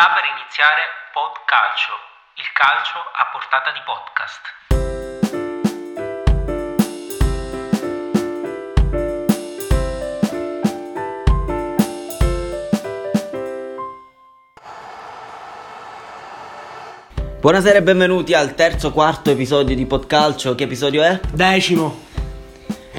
Sta per iniziare Pod Calcio, il calcio a portata di podcast. Buonasera e benvenuti al terzo quarto episodio di Pod Calcio. Che episodio è? 10°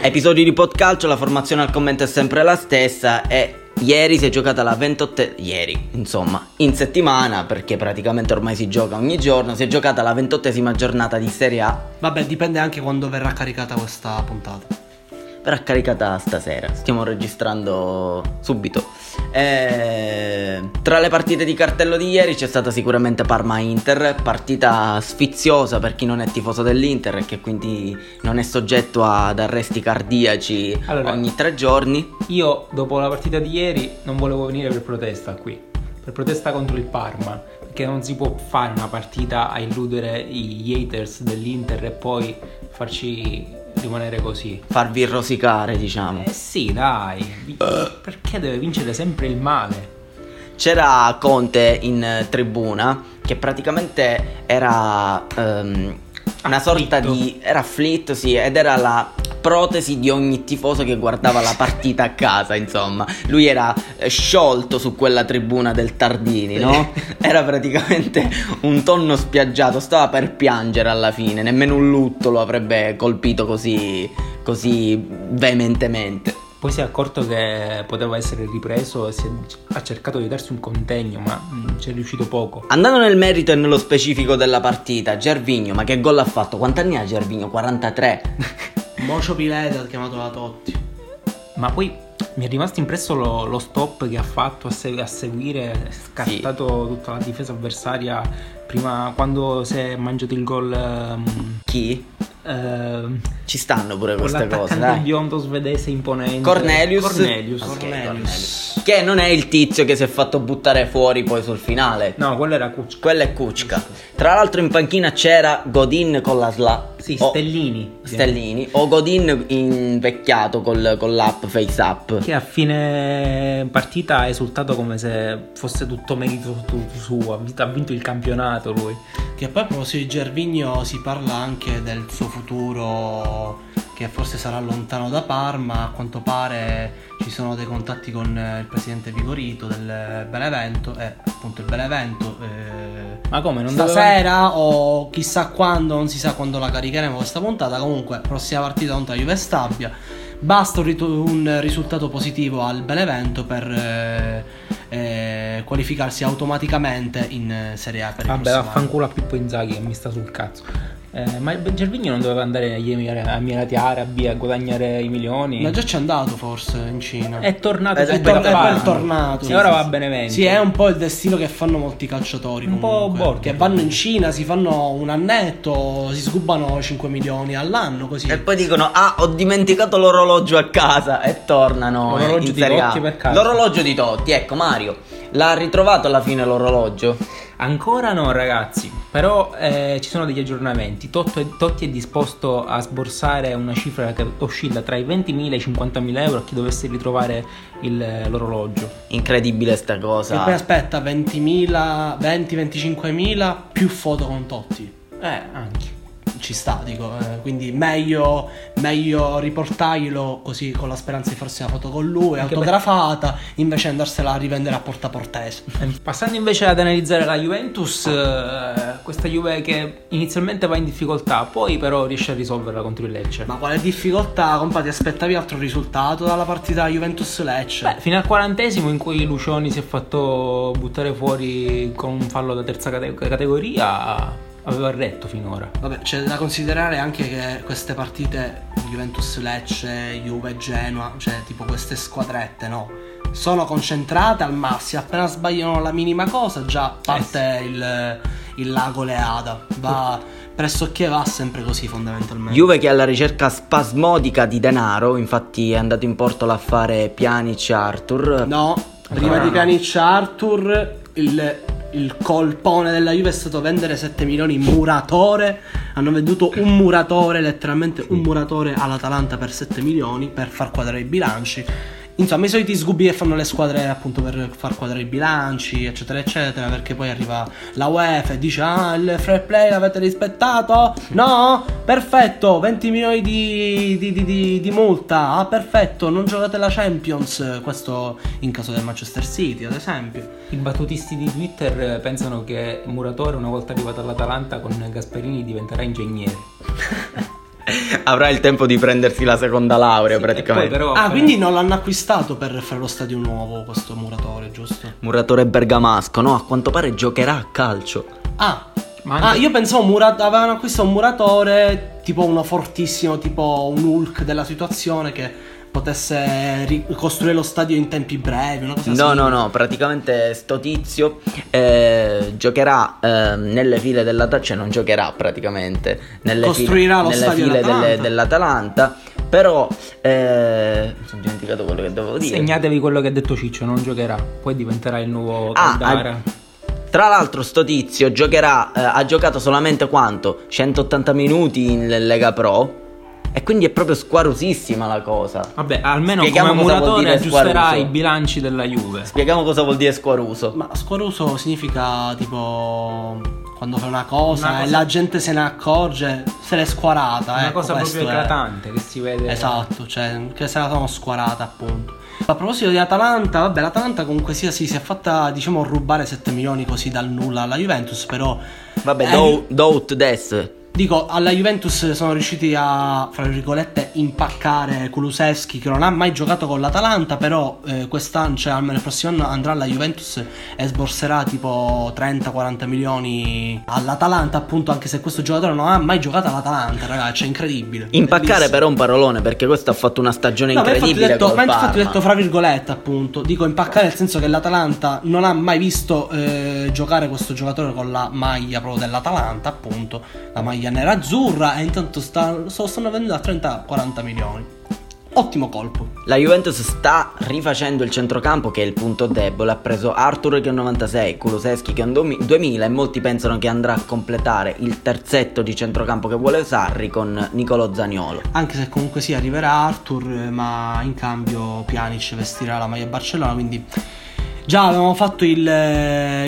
Episodio di Pod Calcio, la formazione al commento è sempre la stessa e ieri si è giocata la 28esima, in settimana, perché praticamente ormai si gioca ogni giorno, si è giocata la 28esima giornata di Serie A. Vabbè, dipende anche quando verrà caricata questa puntata. Verrà caricata stasera, stiamo registrando subito. Tra le partite di cartello di ieri c'è stata sicuramente Parma-Inter, partita sfiziosa per chi non è tifoso dell'Inter e che quindi non è soggetto ad arresti cardiaci ogni 3 giorni. Io dopo la partita di ieri non volevo venire per protesta qui, per protesta contro il Parma, perché non si può fare una partita a illudere gli haters dell'Inter e poi farci rimanere così, farvi rosicare, diciamo. Sì, dai, perché deve vincere sempre il male? C'era Conte in tribuna che praticamente era una sorta di... era afflitto, sì, ed era la protesi di ogni tifoso che guardava la partita a casa, insomma. Lui era sciolto su quella tribuna del Tardini, no? Era praticamente un tonno spiaggiato, stava per piangere alla fine, nemmeno un lutto lo avrebbe colpito così veementemente. Poi si è accorto che poteva essere ripreso e ha cercato di darsi un contegno, ma ci è riuscito poco. Andando nel merito e nello specifico della partita, Gervinho, ma che gol ha fatto? Quanti anni ha Gervinho? 43. Mocio Pileta, chiamato da Totti. Ma poi mi è rimasto impresso lo stop che ha fatto a seguire, scartato sì, tutta la difesa avversaria prima, quando si è mangiato il gol. Chi? Ci stanno pure queste cose, dai. Biondo svedese imponente. Cornelius. Che non è il tizio che si è fatto buttare fuori poi sul finale. No, quello era Kucka. Quello è Kucka. Tra l'altro in panchina c'era Godin con la SLA. Sì, Stellini. O Godin invecchiato con l'app Face Up, che a fine partita ha esultato come se fosse tutto merito suo. Ha vinto il campionato lui. Che poi a proposito di Gervinho si parla anche del suo futuro, che forse sarà lontano da Parma. A quanto pare ci sono dei contatti con il presidente Vigorito del Benevento e appunto il Benevento ma come non stasera doveva... o chissà quando, non si sa quando la caricheremo questa puntata. Comunque prossima partita contro la Juve Stabia, basta un risultato positivo al Benevento per qualificarsi automaticamente in Serie A per il prossimo anno. Vabbè, vaffanculo a Pippo Inzaghi che mi sta sul cazzo. Ma il Gervinho non doveva andare agli Emirati Arabi a guadagnare i milioni? Ma già c'è andato forse in Cina. È tornato è tornato. Sì, ora va a Benevento. Sì, è un po' il destino che fanno molti calciatori. Un comunque, po' borchi. Che vanno in Cina, si fanno un annetto, si sgubbano 5 milioni all'anno così. E poi dicono "Ah, ho dimenticato l'orologio a casa" e tornano. L'orologio di Totti per caso. L'orologio di Totti, ecco Mario. L'ha ritrovato alla fine l'orologio? Ancora no, ragazzi, però ci sono degli aggiornamenti. Totti è disposto a sborsare una cifra che oscilla tra i 20.000 e i 50.000 euro a chi dovesse ritrovare l'orologio. Incredibile sta cosa. E poi aspetta, 20.000, 20-25.000 più foto con Totti. Anche ci sta, dico, quindi meglio riportarglielo così con la speranza di farsi una foto con lui anche autografata, invece andarsela a rivendere a Porta Portese. Passando invece ad analizzare la Juventus, questa Juve che inizialmente va in difficoltà, poi però riesce a risolverla contro il Lecce. Ma quale difficoltà, compa, ti aspettavi altro risultato dalla partita Juventus-Lecce? Beh, fino al 40esimo in cui Lucioni si è fatto buttare fuori con un fallo da terza categoria, aveva retto finora. Vabbè, c'è da considerare anche che queste partite Juventus-Lecce, Juve-Genoa, cioè tipo queste squadrette, no, sono concentrate al massimo. Appena sbagliano la minima cosa già parte la goleada. Va pressoché va sempre così fondamentalmente. Juve che è alla ricerca spasmodica di denaro, infatti è andato in porto l'affare Pjanic Arthur. No, prima di Pjanic Arthur il colpone della Juve è stato vendere 7 milioni Muratore. Hanno venduto un Muratore, letteralmente un Muratore all'Atalanta per 7 milioni per far quadrare i bilanci. insomma i soliti sgubi che fanno le squadre appunto per far quadrare i bilanci eccetera eccetera, perché poi arriva la UEFA e dice ah il fair play l'avete rispettato? No? Perfetto, 20 milioni di multa, ah perfetto, non giocate la Champions, questo in caso del Manchester City ad esempio. I battutisti di Twitter pensano che Muratore una volta arrivato all'Atalanta con Gasperini diventerà ingegnere. Avrà il tempo di prendersi la seconda laurea, sì, praticamente. Però, quindi non l'hanno acquistato per fare lo stadio nuovo questo Muratore, giusto? Muratore bergamasco, no? A quanto pare giocherà a calcio. Io pensavo avevano acquistato un Muratore tipo uno fortissimo, tipo un Hulk della situazione che potesse ricostruire lo stadio in tempi brevi, una cosa simile. No, praticamente sto tizio giocherà nelle file dell'Atalanta, cioè non giocherà praticamente nelle file dell'Atalanta, però mi sono dimenticato quello che dovevo dire. Segnatevi quello che ha detto Ciccio, non giocherà, poi diventerà il nuovo Caldara. Tra l'altro sto tizio giocherà, ha giocato solamente quanto? 180 minuti in Lega Pro. E quindi è proprio squarosissima la cosa. Vabbè, almeno spieghiamo come Muratore aggiusterà squaruso. I bilanci della Juve. Spieghiamo cosa vuol dire squaruso. Ma squaruso significa tipo quando fai una cosa e la gente se ne accorge, se l'è squarata. Una cosa proprio eclatante che si vede. Esatto, cioè che se la sono squarata appunto. A proposito di Atalanta, vabbè, l'Atalanta comunque sia si è fatta diciamo rubare 7 milioni così dal nulla alla Juventus, però vabbè, dico, alla Juventus sono riusciti a, fra virgolette, impaccare Kulusevski, che non ha mai giocato con l'Atalanta, però quest'anno, cioè almeno il prossimo anno, andrà alla Juventus e sborserà tipo 30-40 milioni all'Atalanta, appunto, anche se questo giocatore non ha mai giocato all'Atalanta, ragazzi, è incredibile. Impaccare però è un parolone, perché questo ha fatto una stagione incredibile col Parma. Ma infatti ho detto fra virgolette, appunto, dico impaccare nel senso che l'Atalanta non ha mai visto giocare questo giocatore con la maglia proprio dell'Atalanta, appunto, la maglia nera azzurra, e intanto stanno vendendo a 30-40 milioni. Ottimo colpo. La Juventus sta rifacendo il centrocampo, che è il punto debole. Ha preso Arthur che è un 96, Kulusevski che è un 2000, e molti pensano che andrà a completare il terzetto di centrocampo che vuole Sarri con Nicolo Zaniolo. Anche se comunque sì, arriverà Arthur, ma in cambio Pjanic vestirà la maglia Barcellona, quindi già avevamo fatto il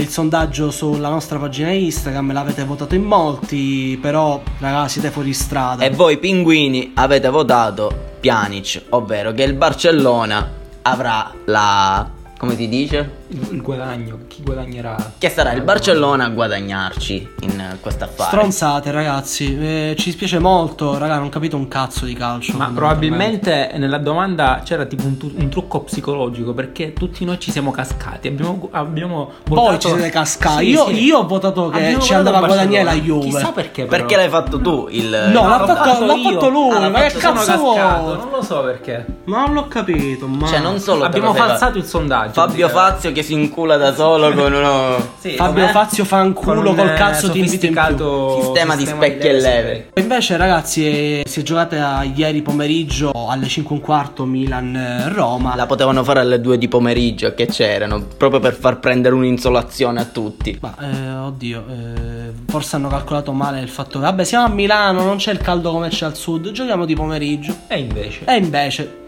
sondaggio sulla nostra pagina Instagram, l'avete votato in molti, però ragazzi siete fuori strada. E voi pinguini avete votato Pjanic, ovvero che il Barcellona avrà come si dice? Il guadagno, chi guadagnerà? Che sarà il Barcellona a guadagnarci in questa affare. Stronzate ragazzi, ci spiace molto, raga, non capito un cazzo di calcio. Ma probabilmente nella domanda c'era tipo un trucco psicologico, perché tutti noi ci siamo cascati. Abbiamo votato... Voi ci siete cascati, sì, io ho votato che ci andava a guadagnare la Juve. Chissà perché però. Perché l'hai fatto tu il... No, l'ha fatto lui, ma che cazzo vuoi? Non lo so perché. Ma non l'ho capito, ma... Cioè non solo abbiamo falsato il sondaggio. Fabio Fazio che si incula da solo con uno sì, Fabio Fazio fa un culo col cazzo di sofisticato sistema di specchi e leve. Invece ragazzi si è giocata ieri pomeriggio alle 5:15 Milan-Roma. La potevano fare alle 2 di pomeriggio che c'erano, proprio per far prendere un'insolazione a tutti. Ma forse hanno calcolato male il fatto che vabbè siamo a Milano, non c'è il caldo come c'è al sud, giochiamo di pomeriggio. E invece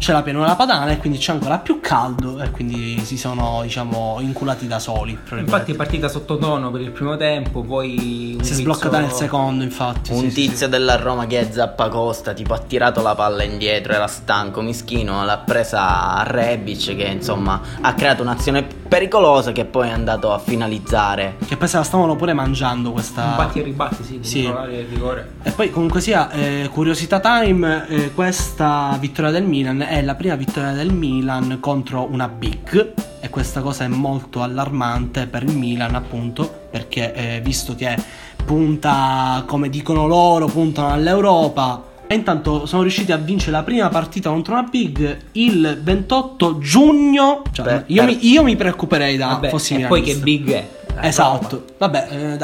c'è la pianura padana e quindi c'è ancora più caldo, e quindi si sono diciamo inculati da soli. Infatti partita sottotono per il primo tempo, poi si è sbloccata nel secondo. Infatti un tizio della Roma che è Zappacosta tipo ha tirato la palla indietro, era stanco, mischino, l'ha presa a Rebic che insomma ha creato un'azione pericolosa che poi è andato a finalizzare, che poi se la stavano pure mangiando questa batti e ribatti, sì. Rigore. E poi comunque sia curiosità time, questa vittoria del Milan è la prima vittoria del Milan contro una big, e questa cosa è molto allarmante per il Milan appunto, perché visto che punta, come dicono loro, puntano all'Europa, e intanto sono riusciti a vincere la prima partita contro una big il 28 giugno. Cioè, io mi preoccuperei fossi milanista. E poi che big è? Esatto, vabbè,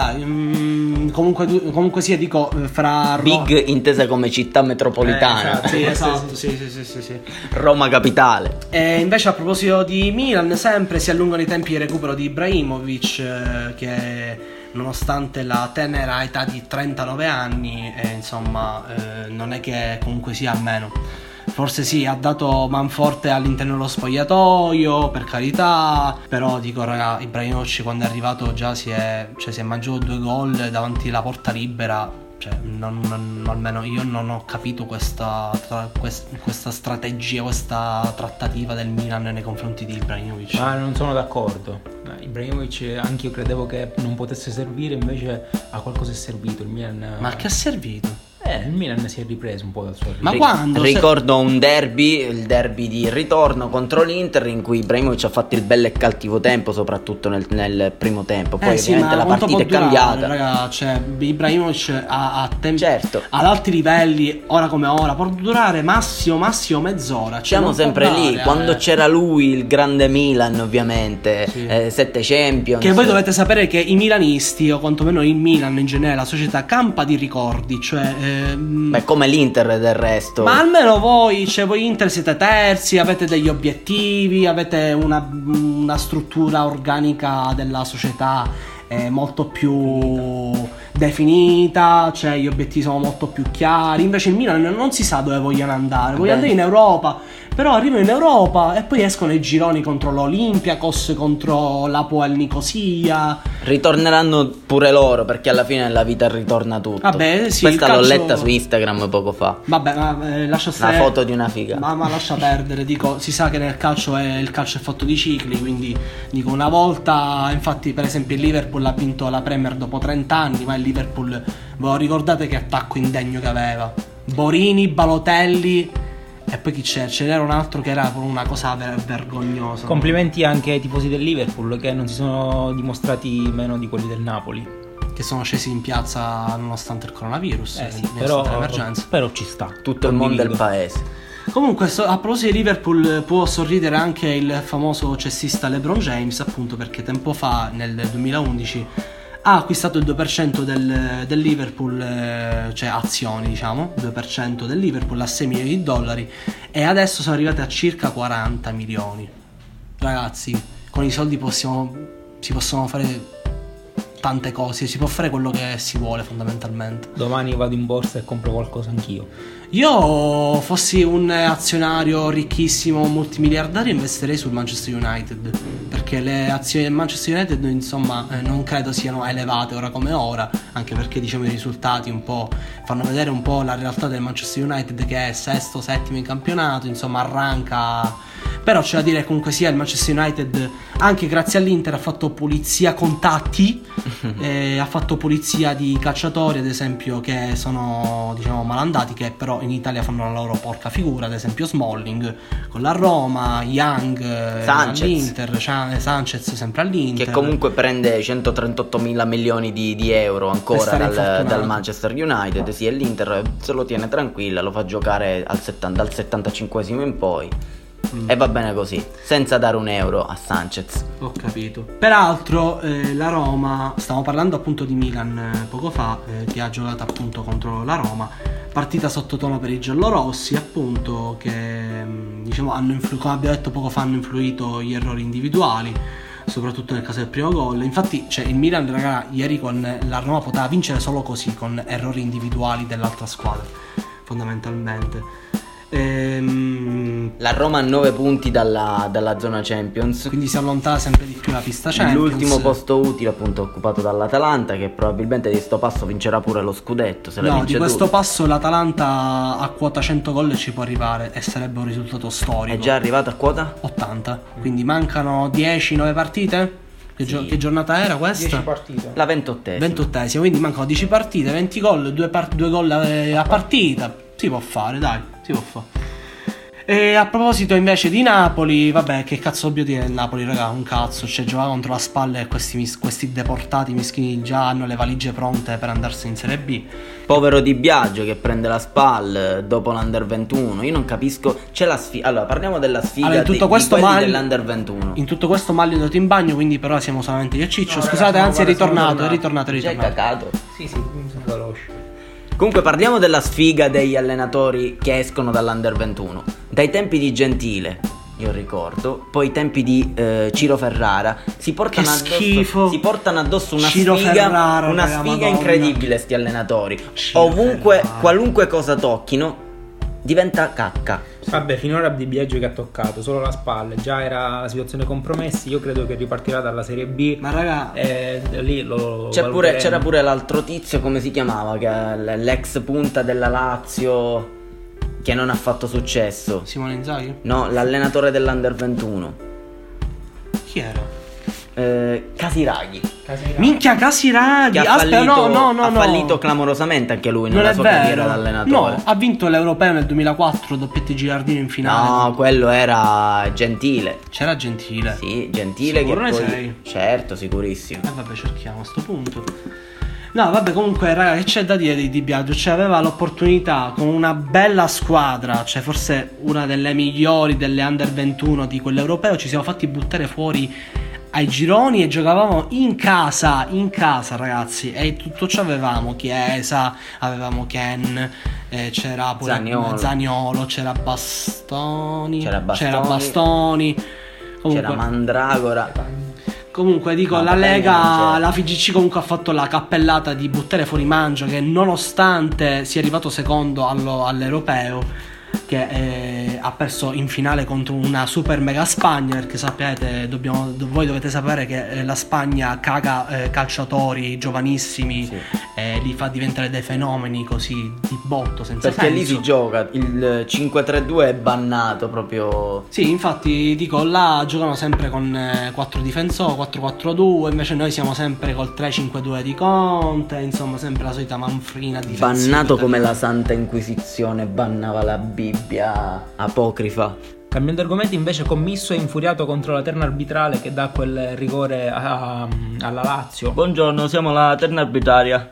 comunque sia dico fra big intesa come città metropolitana. Sì. Roma capitale. E invece a proposito di Milan, sempre si allungano i tempi di recupero di Ibrahimovic, che nonostante la tenera età di 39 anni, non è che comunque sia a meno. forse sì, ha dato manforte all'interno dello spogliatoio, per carità, però dico, raga, Ibrahimovic quando è arrivato già si è mangiato 2 gol davanti alla porta libera. Cioè, almeno io non ho capito questa strategia, questa trattativa del Milan nei confronti di Ibrahimovic. Ma non sono d'accordo. Ibrahimovic anche io credevo che non potesse servire, invece a qualcosa è servito il Milan. Ma che ha servito? Il Milan si è ripreso un po' dal suo arrivo. Ma quando? Ricordo un derby, il derby di ritorno contro l'Inter, in cui Ibrahimovic ha fatto il bello e cattivo tempo, soprattutto nel primo tempo. Poi ovviamente la partita è cambiata. Raga, cioè, Ibrahimovic ha tempi, certo, ad alti livelli, ora come ora, può durare massimo mezz'ora. Cioè, siamo sempre lì, quando c'era lui, il grande Milan ovviamente, sì. 7 Champions. Che voi dovete sapere che i milanisti, o quantomeno il Milan in generale, la società campa di ricordi, cioè... Beh, come l'Inter del resto. Ma almeno voi, cioè voi Inter siete terzi, avete degli obiettivi, avete una struttura organica della società molto più definita, cioè gli obiettivi sono molto più chiari. Invece il Milan non si sa dove vogliono andare. Vogliono andare in Europa, però arrivano in Europa e poi escono i gironi contro l'Olympiakos, contro l'Apoel Nicosia. Ritorneranno pure loro, perché alla fine la vita ritorna tutto. Vabbè, sì, questa calcio... l'ho letta su Instagram poco fa. Vabbè, ma lascia stare. Una foto di una figa. Ma lascia perdere, dico, si sa che nel calcio il calcio è fatto di cicli, quindi dico, una volta, infatti per esempio il Liverpool ha vinto la Premier dopo 30 anni, ma il Liverpool, boh, ricordate che attacco indegno che aveva? Borini, Balotelli... E poi chi c'è? Ce n'era un altro che era una cosa vergognosa. Complimenti anche ai tifosi del Liverpool, che non si sono dimostrati meno di quelli del Napoli, che sono scesi in piazza nonostante il coronavirus, sì, però, l'emergenza. Però ci sta. Tutto il mondo e il paese. Comunque, a proposito di Liverpool, può sorridere anche il famoso cessista LeBron James, appunto perché tempo fa, nel 2011, ha acquistato il 2% del Liverpool, cioè azioni, diciamo, 2% del Liverpool a $6 milioni, e adesso sono arrivate a circa 40 milioni. Ragazzi, con i soldi si possono fare tante cose, si può fare quello che si vuole fondamentalmente. Domani vado in borsa e compro qualcosa anch'io. Io fossi un azionario ricchissimo, multimiliardario, investerei sul Manchester United, perché le azioni del Manchester United, insomma, non credo siano elevate ora come ora, anche perché diciamo i risultati un po' fanno vedere un po' la realtà del Manchester United, che è 6º, 7º in campionato, insomma arranca. Però c'è da dire che comunque sia il Manchester United, anche grazie all'Inter, ha fatto pulizia contatti, ha fatto pulizia di calciatori, ad esempio, che sono, diciamo, malandati, che però in Italia fanno la loro porca figura, ad esempio Smalling con la Roma, Young all'Inter, Sanchez sempre all'Inter, che comunque prende 138 milioni di euro ancora dal Manchester United. Sì, e l'Inter se lo tiene tranquilla, lo fa giocare dal 75esimo in poi. E va bene così, senza dare un euro a Sanchez. Ho capito. Peraltro la Roma, stavamo parlando appunto di Milan poco fa, che ha giocato appunto contro la Roma, partita sottotono per i giallorossi, appunto, che diciamo come abbiamo detto poco fa, hanno influito gli errori individuali, soprattutto nel caso del primo gol. Infatti, cioè, il Milan, raga, ieri con la Roma poteva vincere solo così, con errori individuali dell'altra squadra fondamentalmente. La Roma ha 9 punti dalla zona Champions, quindi si allontana sempre di più la pista Champions. L'ultimo posto utile appunto occupato dall'Atalanta, che probabilmente di sto passo vincerà pure lo scudetto, se la vince. No, di questo passo l'Atalanta a quota 100 gol ci può arrivare, e sarebbe un risultato storico. È già arrivata a quota 80, quindi mancano 9 partite. Che giornata era questa? 10 partite. La 28esima, quindi mancano 10 partite, 20 gol, 2 gol a partita. Si può fare, dai, si può fare. E a proposito invece di Napoli, vabbè, che cazzo voglio dire, Napoli, raga, un cazzo, cioè giocava contro la spalla e questi deportati mischini già hanno le valigie pronte per andarsene in Serie B. Povero Di Biagio che prende la spalla dopo l'Under 21. Io non capisco, c'è la sfida. Allora, parliamo della sfida dell'Under 21. In tutto questo Maglio è andato in bagno, quindi però siamo solamente io e Ciccio. No, scusate, ragazzi, anzi è ritornato. C'è cacato. Sì, mi conosce. Comunque parliamo della sfiga degli allenatori che escono dall'Under 21. Dai tempi di Gentile, io ricordo, poi i tempi di Ciro Ferrara, si portano addosso una Ciro sfiga, Ferrara, una sfiga incredibile sti allenatori. Qualunque cosa tocchino diventa cacca. Vabbè, finora Di Biagio che ha toccato solo la spalla, già era la situazione compromessi. Io credo che ripartirà dalla Serie B. Ma raga, lì lo c'era pure l'altro tizio, come si chiamava, che è l'ex punta della Lazio, che non ha fatto successo. Simone Inzaghi? No, l'allenatore dell'Under 21. Chi era? Casiraghi. Minchia, Casiraghi ha fallito clamorosamente anche lui nella sua carriera d'allenatore. No, ha vinto l'Europeo nel 2004, doppiette Gilardino in finale. No, quello era Gentile. C'era Gentile? Sì, Gentile. Sicurone che poi... sei? Certo, sicurissimo. Vabbè, cerchiamo a sto punto. No, vabbè, comunque, raga, che c'è da dire di Di Biagio? Cioè, aveva l'opportunità con una bella squadra, cioè forse una delle migliori delle Under 21 di quell'Europeo. Ci siamo fatti buttare fuori ai gironi e giocavamo in casa, ragazzi, e tutto ciò avevamo Chiesa, avevamo Ken, c'era pure Zaniolo, c'era Bastoni, comunque, c'era Mandragora. Comunque dico, la Lega, la FIGC comunque ha fatto la cappellata di buttare fuori Mangio, che nonostante sia arrivato secondo all'Europeo, che ha perso in finale contro una super mega Spagna, perché sapete, voi dovete sapere che la Spagna caga calciatori giovanissimi, sì, li fa diventare dei fenomeni così di botto, senza perché senso. Lì si gioca il 5-3-2 è bannato proprio. Sì, infatti dico, là giocano sempre con 4 difensori, 4-4-2, invece noi siamo sempre col 3-5-2 di Conte, insomma sempre la solita manfrina difensiva. Bannato come la Santa Inquisizione bannava la Bibbia apocrifa. Cambiando argomento, invece, Commisso è infuriato contro la terna arbitrale che dà quel rigore alla Lazio. Buongiorno, siamo la terna arbitraria.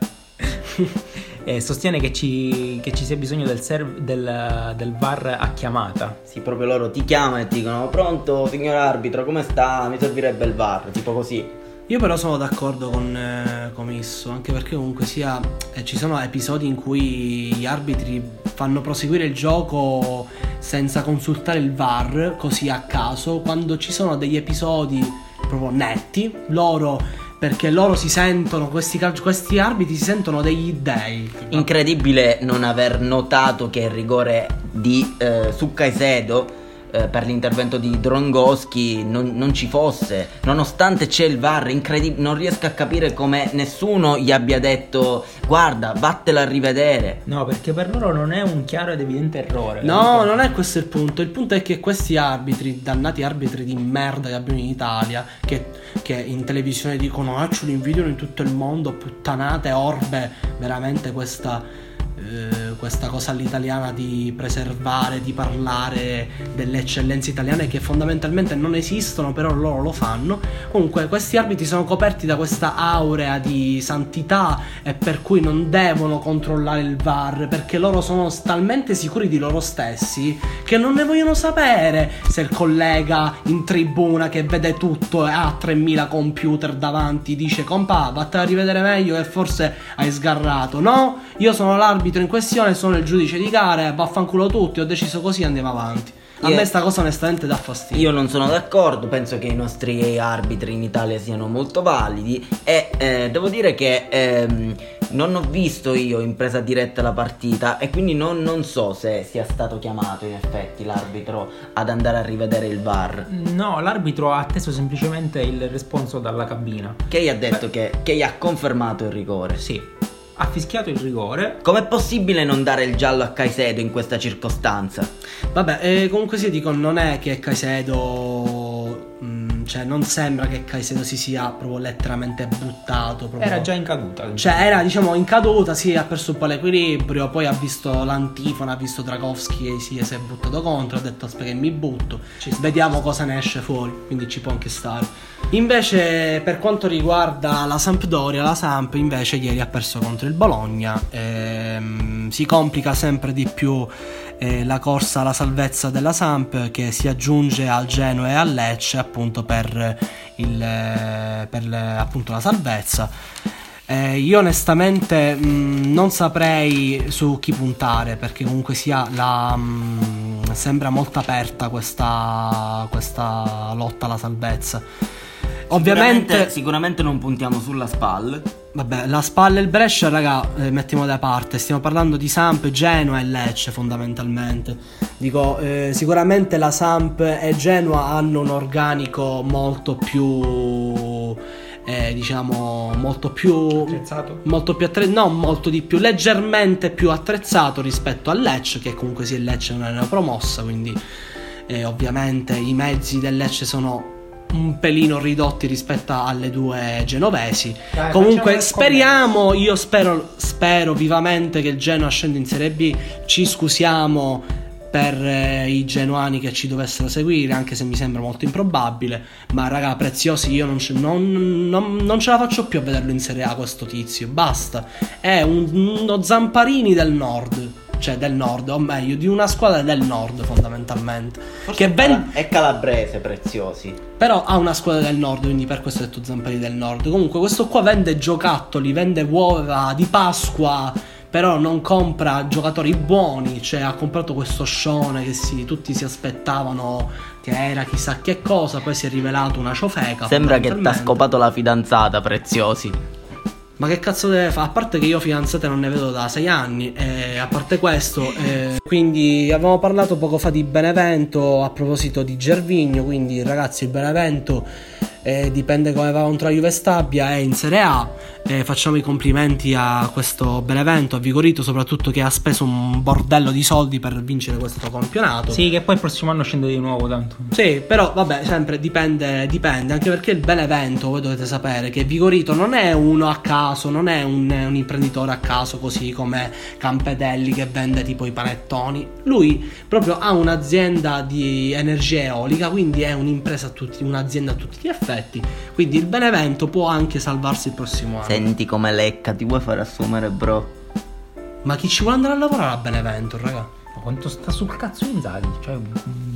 E sostiene che ci sia bisogno del VAR a chiamata. Sì, proprio loro ti chiamano e ti dicono: pronto signor arbitro, come sta? Mi servirebbe il VAR, tipo così. Io però sono d'accordo con Commisso, anche perché comunque sia ci sono episodi in cui gli arbitri fanno proseguire il gioco senza consultare il VAR, così a caso, quando ci sono degli episodi proprio netti, questi arbitri si sentono degli dèi. Incredibile non aver notato che il rigore su Caicedo per l'intervento di Drongoschi non ci fosse, nonostante c'è il VAR. Incredibile, non riesco a capire come nessuno gli abbia detto: guarda, vattela a rivedere. No, perché per loro non è un chiaro ed evidente errore. No, non è questo il punto. Il punto è che questi arbitri, dannati arbitri di merda che abbiamo in Italia, che in televisione dicono: ce lo invidiano in tutto il mondo, puttanate, orbe. Veramente questa cosa all'italiana di preservare, di parlare delle eccellenze italiane che fondamentalmente non esistono, però loro lo fanno. Comunque questi arbitri sono coperti da questa aurea di santità e per cui non devono controllare il VAR, perché loro sono talmente sicuri di loro stessi che non ne vogliono sapere se il collega in tribuna, che vede tutto e ha 3000 computer davanti, dice: compà, vattene a rivedere meglio che forse hai sgarrato. No, io sono l'arbitro in questione, sono il giudice di gara, vaffanculo tutti, ho deciso così, andiamo avanti. A me sta cosa onestamente dà fastidio. Io non sono d'accordo, penso che i nostri arbitri in Italia siano molto validi e devo dire che non ho visto io in presa diretta la partita e quindi non so se sia stato chiamato in effetti l'arbitro ad andare a rivedere il VAR. No, l'arbitro ha atteso semplicemente il responso dalla cabina, che gli ha detto che gli ha confermato il rigore. Sì, ha fischiato il rigore. Com'è possibile non dare il giallo a Caicedo in questa circostanza? Vabbè, comunque si dico, non è che Caicedo cioè non sembra che Caicedo si sia proprio letteralmente buttato proprio. Era già in caduta, cioè era in caduta, sì, ha perso un po' l'equilibrio, poi ha visto l'antifona, ha visto Dragowski e si è buttato contro, ha detto: aspetta che mi butto, vediamo cosa ne esce fuori, quindi ci può anche stare. Invece per quanto riguarda la Sampdoria, la Samp invece ieri ha perso contro il Bologna, si complica sempre di più la corsa alla salvezza della Samp, che si aggiunge al Genoa e al Lecce appunto per appunto la salvezza. Io onestamente non saprei su chi puntare, perché comunque sia sembra molto aperta questa lotta alla salvezza. Ovviamente sicuramente non puntiamo sulla SPAL. Vabbè, la SPAL e il Brescia, raga, mettiamo da parte. Stiamo parlando di Samp, Genoa e Lecce fondamentalmente. Dico, sicuramente la Samp e Genoa hanno un organico molto più... diciamo molto più attrezzato, leggermente più attrezzato rispetto a Lecce, che comunque sì, Lecce non è una promossa, quindi ovviamente i mezzi del Lecce sono un pelino ridotti rispetto alle due genovesi. Dai, comunque speriamo, io spero vivamente che il Genoa scenda in Serie B. Ci scusiamo per i genuani che ci dovessero seguire, anche se mi sembra molto improbabile, ma raga, preziosi, io non ce la faccio più a vederlo in Serie A questo tizio, basta. È uno Zamparini del nord, cioè del nord, o meglio di una squadra del nord fondamentalmente. Forse che è calabrese, preziosi, però ha una squadra del nord, quindi per questo ho detto Zamparini del nord. Comunque questo qua vende giocattoli, vende uova di Pasqua, però non compra giocatori buoni, cioè ha comprato questo Scione che tutti si aspettavano che era chissà che cosa, poi si è rivelato una ciofeca. Sembra che t'ha scopato la fidanzata, preziosi. Ma che cazzo deve fare? A parte che io fidanzate non ne vedo da 6 anni, a parte questo, quindi avevamo parlato poco fa di Benevento a proposito di Gervinho, quindi ragazzi il Benevento... dipende come va contro la Juve Stabia, è in Serie A. Facciamo i complimenti a questo Benevento, a Vigorito soprattutto, che ha speso un bordello di soldi per vincere questo campionato. Sì, che poi il prossimo anno scende di nuovo tanto. Sì, però vabbè, sempre dipende, anche perché il Benevento, voi dovete sapere che Vigorito non è uno a caso, non è un imprenditore a caso così come Campedelli che vende tipo i panettoni. Lui proprio ha un'azienda di energia eolica, quindi è un'impresa un'azienda a tutti gli effetti. Quindi il Benevento può anche salvarsi il prossimo anno. Senti come lecca, ti vuoi far assumere, bro? Ma chi ci vuole andare a lavorare a Benevento, raga? Ma quanto sta sul cazzo Inzaghi, cioè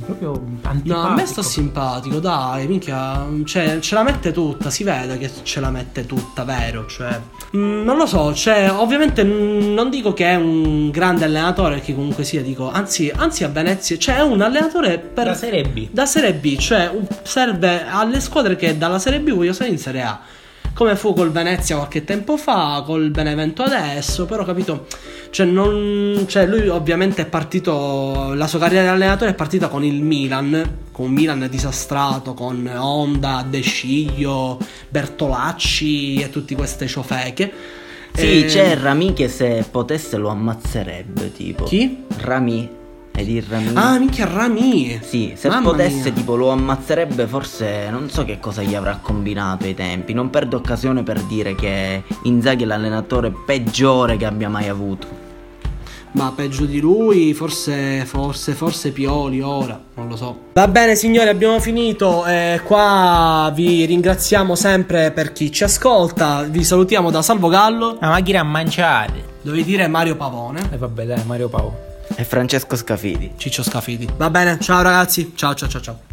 proprio antipatico. No, a me sta simpatico, dai, minchia, cioè ce la mette tutta, si vede che ce la mette tutta, vero, cioè non lo so, cioè ovviamente non dico che è un grande allenatore, che comunque sia, dico, anzi a Venezia, cioè è un allenatore per da Serie B, cioè serve alle squadre che dalla Serie B vogliono stare in Serie A. Come fu col Venezia qualche tempo fa, col Benevento adesso, però capito, cioè lui ovviamente è partito, la sua carriera di allenatore è partita con il Milan, con un Milan disastrato, con Onda, De Sciglio, Bertolacci e tutte queste ciofeche. Sì, c'è Rami che se potesse lo ammazzerebbe, tipo. Chi? Rami. Di Rami. Ah, minchia, Rami. Sì, se mamma potesse mia, tipo lo ammazzerebbe. Forse non so che cosa gli avrà combinato ai tempi. Non perdo occasione per dire che Inzaghi è l'allenatore peggiore che abbia mai avuto. Ma peggio di lui forse Pioli, ora non lo so. Va bene signori, abbiamo finito, qua vi ringraziamo sempre per chi ci ascolta. Vi salutiamo da Salvo Gallo, la macchina a mangiare, dovevi dire Mario Pavone. E vabbè dai, Mario Pavone e Francesco Scafidi, Ciccio Scafidi. Va bene, ciao ragazzi, ciao.